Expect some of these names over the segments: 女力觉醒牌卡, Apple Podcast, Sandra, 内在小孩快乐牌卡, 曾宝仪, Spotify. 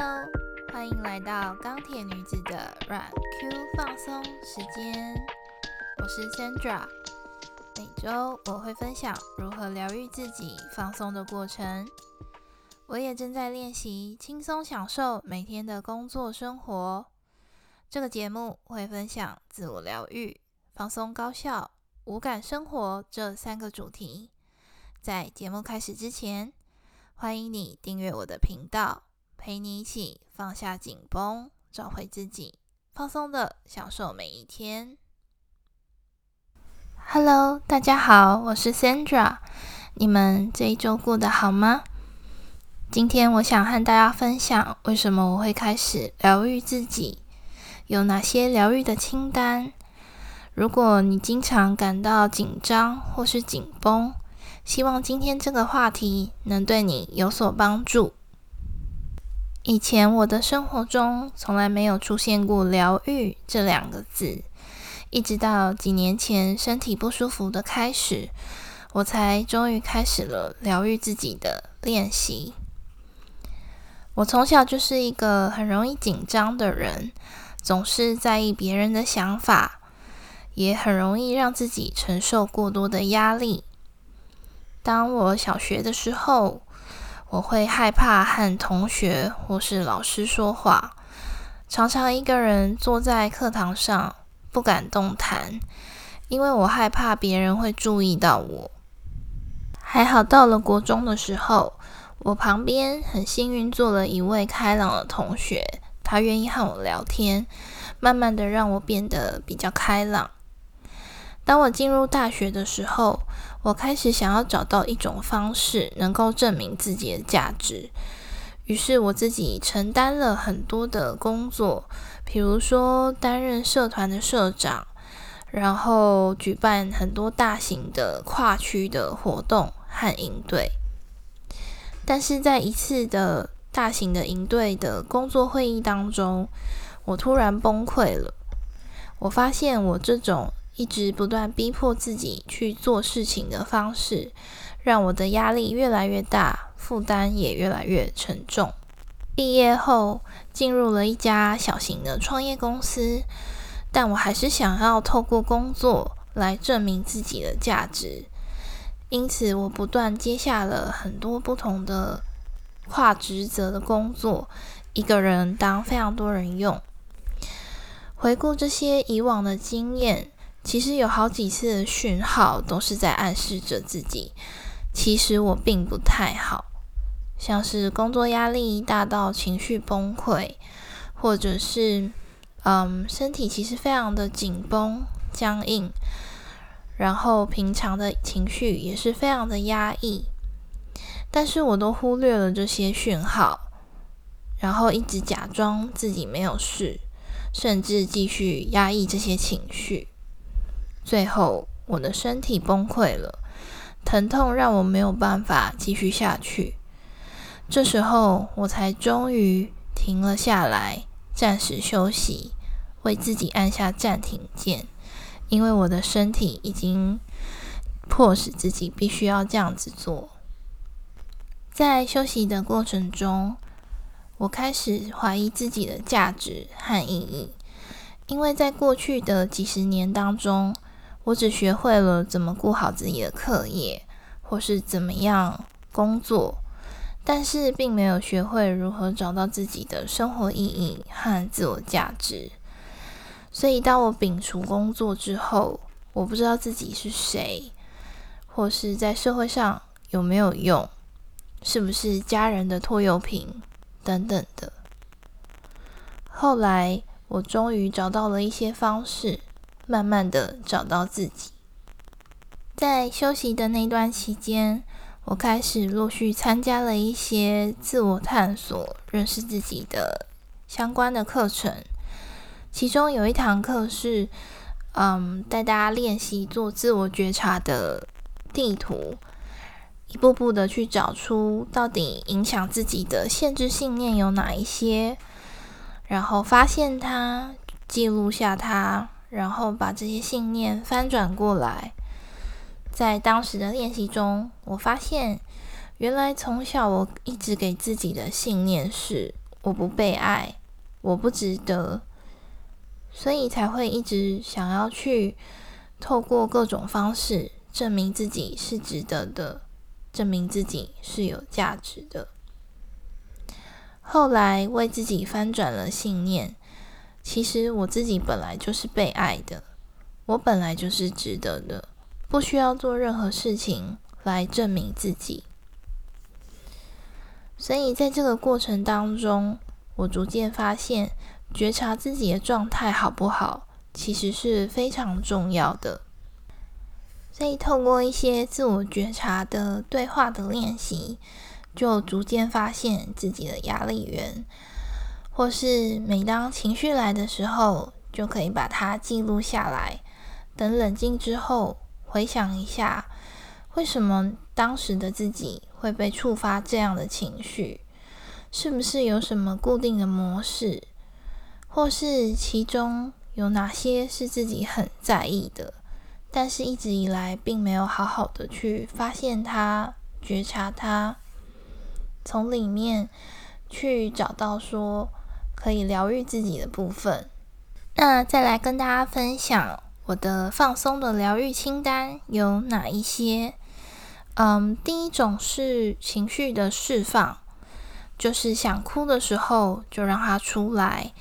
Hello， 欢迎来到钢铁女子的软 Q 放松时间，我是 Sandra。每周我会分享如何疗愈自己、放松的过程。我也正在练习轻松享受每天的工作生活。这个节目会分享自我疗愈、放松高效、无感生活这3个主题。在节目开始之前，欢迎你订阅我的频道，陪你一起放下紧绷，找回自己，放松的享受每一天。Hello， 大家好，我是 Sandra， 你们这一周过得好吗？今天我想和大家分享为什么我会开始疗愈自己，有哪些疗愈的清单。如果你经常感到紧张或是紧绷，希望今天这个话题能对你有所帮助。以前我的生活中从来没有出现过疗愈这2个字，一直到几年前身体不舒服的开始，我才终于开始了疗愈自己的练习。我从小就是一个很容易紧张的人，总是在意别人的想法，也很容易让自己承受过多的压力。当我小学的时候，我会害怕和同学或是老师说话，常常一个人坐在课堂上不敢动弹，因为我害怕别人会注意到我。还好到了国中的时候，我旁边很幸运坐了一位开朗的同学，他愿意和我聊天，慢慢的让我变得比较开朗。当我进入大学的时候，我开始想要找到一种方式能够证明自己的价值，于是我自己承担了很多的工作，比如说担任社团的社长，然后举办很多大型的跨区的活动和营队。但是在一次的大型的营队的工作会议当中，我突然崩溃了。我发现我这种一直不断逼迫自己去做事情的方式，让我的压力越来越大，负担也越来越沉重。毕业后，进入了一家小型的创业公司，但我还是想要透过工作来证明自己的价值，因此我不断接下了很多不同的跨职责的工作，一个人当非常多人用。回顾这些以往的经验，其实有好几次的讯号都是在暗示着自己，其实我并不太好，像是工作压力大到情绪崩溃，或者是身体其实非常的紧绷僵硬，然后平常的情绪也是非常的压抑，但是我都忽略了这些讯号，然后一直假装自己没有事，甚至继续压抑这些情绪。最后，我的身体崩溃了，疼痛让我没有办法继续下去。这时候，我才终于停了下来，暂时休息，为自己按下暂停键，因为我的身体已经迫使自己必须要这样子做。在休息的过程中，我开始怀疑自己的价值和意义，因为在过去的几十年当中，我只学会了怎么顾好自己的课业，或是怎么样工作，但是并没有学会如何找到自己的生活意义和自我价值。所以当我摒除工作之后，我不知道自己是谁，或是在社会上有没有用，是不是家人的拖油瓶等等的。后来我终于找到了一些方式，慢慢的找到自己。在休息的那段期间，我开始陆续参加了一些自我探索、认识自己的相关的课程。其中有一堂课是，带大家练习做自我觉察的地图，一步步的去找出到底影响自己的限制信念有哪一些，然后发现它，记录下它，然后把这些信念翻转过来。在当时的练习中，我发现原来从小我一直给自己的信念是我不被爱，我不值得，所以才会一直想要去透过各种方式证明自己是值得的，证明自己是有价值的。后来为自己翻转了信念，其实我自己本来就是被爱的，我本来就是值得的，不需要做任何事情来证明自己。所以在这个过程当中，我逐渐发现觉察自己的状态好不好其实是非常重要的。所以透过一些自我觉察的对话的练习，就逐渐发现自己的压力源，或是每当情绪来的时候就可以把它记录下来，等冷静之后回想一下为什么当时的自己会被触发这样的情绪，是不是有什么固定的模式，或是其中有哪些是自己很在意的，但是一直以来并没有好好的去发现它，觉察它，从里面去找到说可以疗愈自己的部分。那再来跟大家分享我的放松的疗愈清单有哪一些。第一种是情绪的释放，就是想哭的时候就让它出来。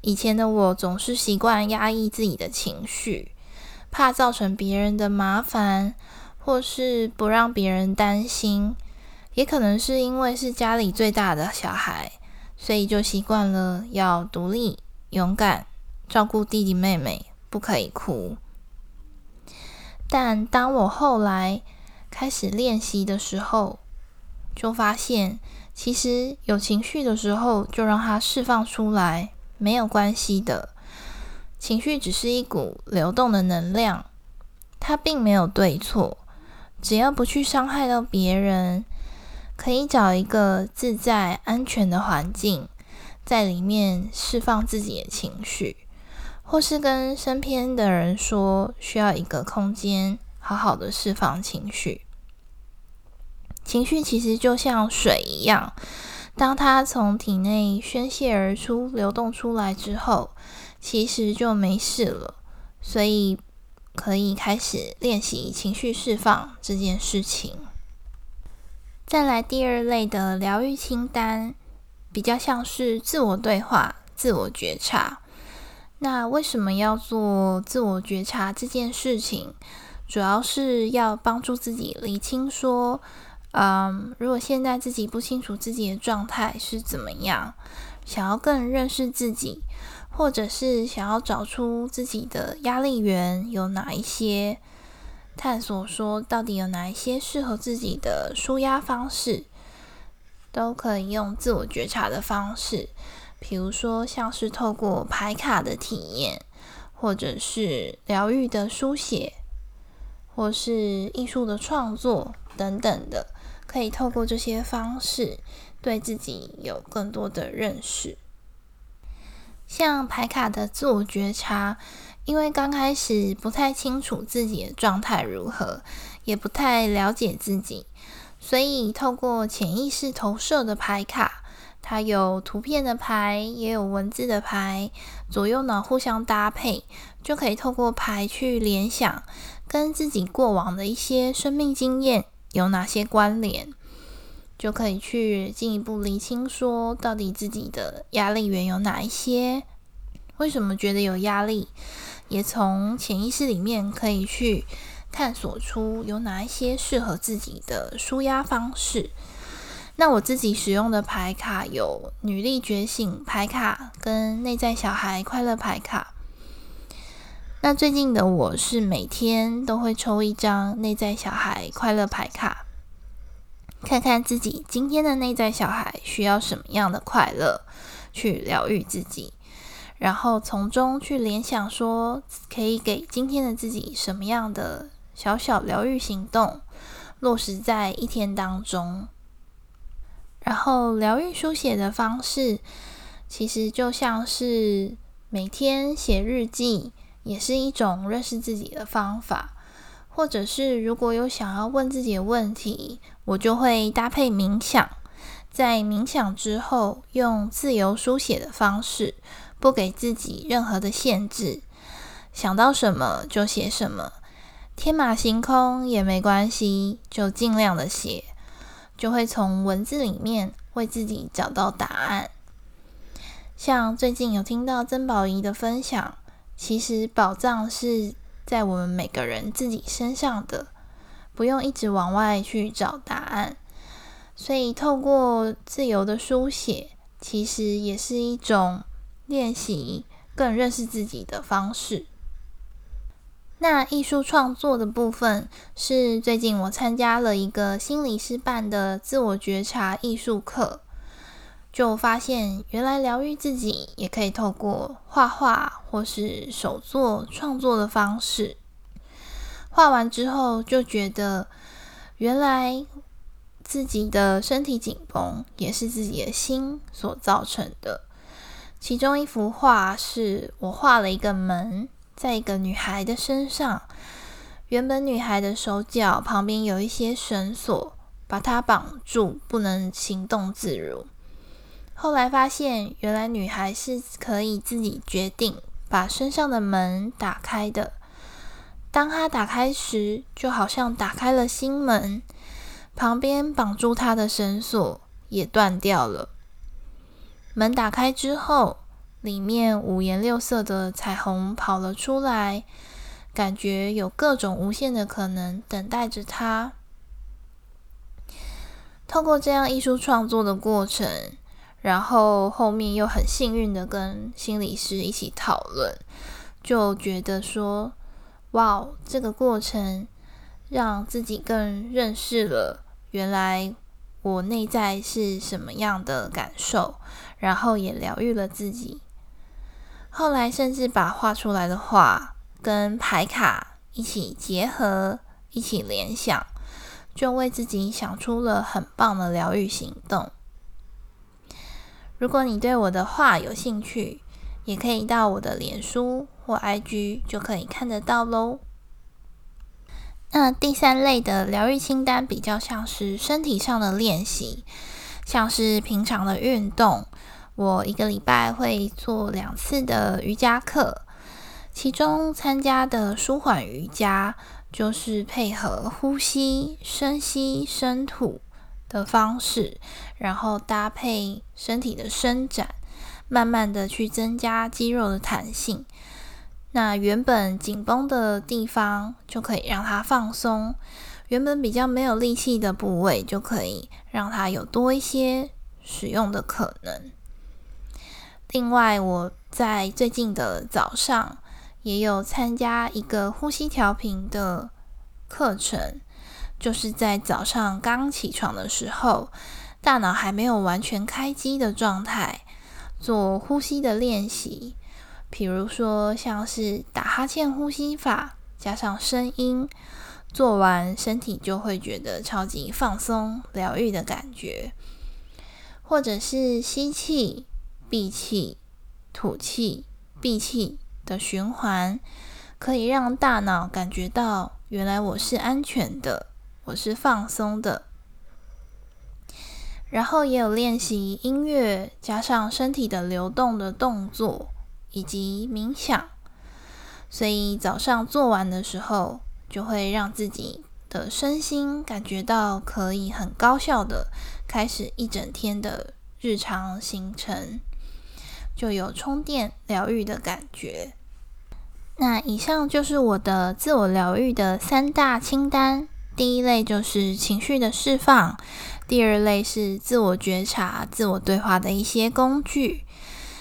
以前的我总是习惯压抑自己的情绪，怕造成别人的麻烦，或是不让别人担心，也可能是因为是家里最大的小孩，所以就习惯了要独立、勇敢，照顾弟弟妹妹，不可以哭。但当我后来开始练习的时候，就发现其实有情绪的时候就让它释放出来，没有关系的。情绪只是一股流动的能量，它并没有对错，只要不去伤害到别人，可以找一个自在安全的环境，在里面释放自己的情绪，或是跟身边的人说需要一个空间好好的释放情绪。情绪其实就像水一样，当它从体内宣泄而出，流动出来之后，其实就没事了，所以可以开始练习情绪释放这件事情。再来第二类的疗愈清单，比较像是自我对话、自我觉察。那为什么要做自我觉察这件事情？主要是要帮助自己厘清说，如果现在自己不清楚自己的状态是怎么样，想要更认识自己，或者是想要找出自己的压力源有哪一些，探索说到底有哪一些适合自己的舒压方式，都可以用自我觉察的方式，比如说像是透过牌卡的体验，或者是疗愈的书写，或是艺术的创作等等的，可以透过这些方式对自己有更多的认识。像牌卡的自我觉察，因为刚开始不太清楚自己的状态如何，也不太了解自己，所以透过潜意识投射的牌卡，它有图片的牌，也有文字的牌，左右脑互相搭配，就可以透过牌去联想跟自己过往的一些生命经验有哪些关联，就可以去进一步厘清说到底自己的压力源有哪一些，为什么觉得有压力，也从潜意识里面可以去探索出有哪一些适合自己的舒压方式。那我自己使用的牌卡有女力觉醒牌卡跟内在小孩快乐牌卡。那最近的我是每天都会抽一张内在小孩快乐牌卡，看看自己今天的内在小孩需要什么样的快乐，去疗愈自己，然后从中去联想说可以给今天的自己什么样的小小疗愈行动，落实在一天当中。然后疗愈书写的方式其实就像是每天写日记，也是一种认识自己的方法，或者是如果有想要问自己的问题，我就会搭配冥想，在冥想之后，用自由书写的方式，不给自己任何的限制，想到什么就写什么，天马行空也没关系，就尽量的写，就会从文字里面为自己找到答案。像最近有听到曾宝仪的分享，其实宝藏是在我们每个人自己身上的，不用一直往外去找答案。所以透过自由的书写，其实也是一种练习更认识自己的方式。那艺术创作的部分，是最近我参加了一个心理师办的自我觉察艺术课，就发现原来疗愈自己也可以透过画画或是手作创作的方式。画完之后就觉得，原来自己的身体紧绷也是自己的心所造成的。其中一幅画是我画了一个门在一个女孩的身上，原本女孩的手脚旁边有一些绳索把她绑住，不能行动自如。后来发现原来女孩是可以自己决定把身上的门打开的，当她打开时就好像打开了心门，旁边绑住她的绳索也断掉了。门打开之后，里面五颜六色的彩虹跑了出来，感觉有各种无限的可能等待着她。透过这样艺术创作的过程，然后后面又很幸运的跟心理师一起讨论，就觉得说，哇，这个过程让自己更认识了原来我内在是什么样的感受，然后也疗愈了自己。后来甚至把画出来的画跟牌卡一起结合，一起联想，就为自己想出了很棒的疗愈行动。如果你对我的画有兴趣，也可以到我的脸书或 IG 就可以看得到咯。那第三类的疗愈清单比较像是身体上的练习，像是平常的运动，我一个礼拜会做2次的瑜伽课，其中参加的舒缓瑜伽就是配合呼吸、深吸、深吐的方式，然后搭配身体的伸展，慢慢的去增加肌肉的弹性。那原本紧绷的地方就可以让它放松，原本比较没有力气的部位就可以让它有多一些使用的可能。另外，我在最近的早上也有参加一个呼吸调频的课程，就是在早上刚起床的时候，大脑还没有完全开机的状态，做呼吸的练习。比如说像是打哈欠呼吸法加上声音，做完身体就会觉得超级放松疗愈的感觉。或者是吸气闭气吐气闭气的循环，可以让大脑感觉到原来我是安全的，我是放松的。然后也有练习音乐加上身体的流动的动作以及冥想，所以早上做完的时候，就会让自己的身心感觉到可以很高效的开始一整天的日常行程，就有充电疗愈的感觉。那以上就是我的自我疗愈的3大清单，第一类就是情绪的释放，第2类是自我觉察、自我对话的一些工具，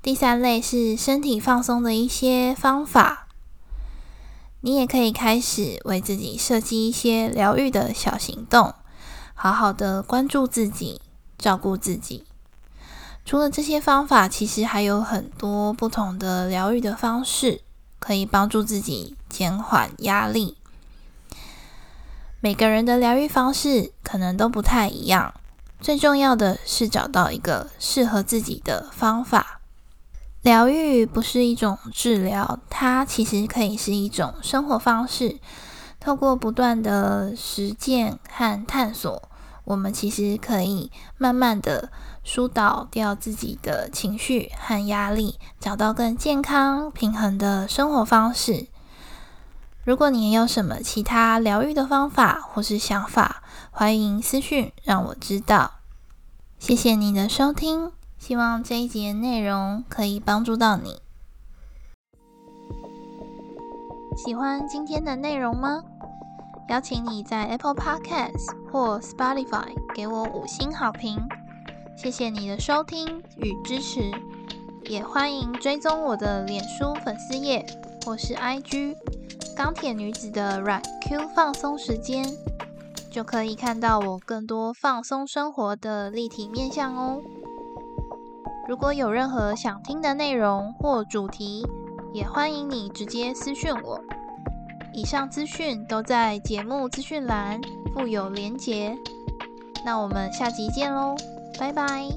第3类是身体放松的一些方法。你也可以开始为自己设计一些疗愈的小行动，好好的关注自己，照顾自己。除了这些方法，其实还有很多不同的疗愈的方式，可以帮助自己减缓压力。每个人的疗愈方式可能都不太一样，最重要的是找到一个适合自己的方法。疗愈不是一种治疗，它其实可以是一种生活方式。透过不断的实践和探索，我们其实可以慢慢的疏导掉自己的情绪和压力，找到更健康平衡的生活方式。如果你也有什么其他疗愈的方法或是想法，欢迎私讯让我知道。谢谢你的收听，希望这一节内容可以帮助到你。喜欢今天的内容吗？邀请你在 Apple Podcast 或 Spotify 给我5星好评。谢谢你的收听与支持，也欢迎追踪我的脸书粉丝页或是 IG 钢铁女子的软 Q 放松时间，就可以看到我更多放松生活的立体面向哦。如果有任何想听的内容或主题，也欢迎你直接私讯我。以上资讯都在节目资讯栏附有连结。那我们下集见咯，拜拜。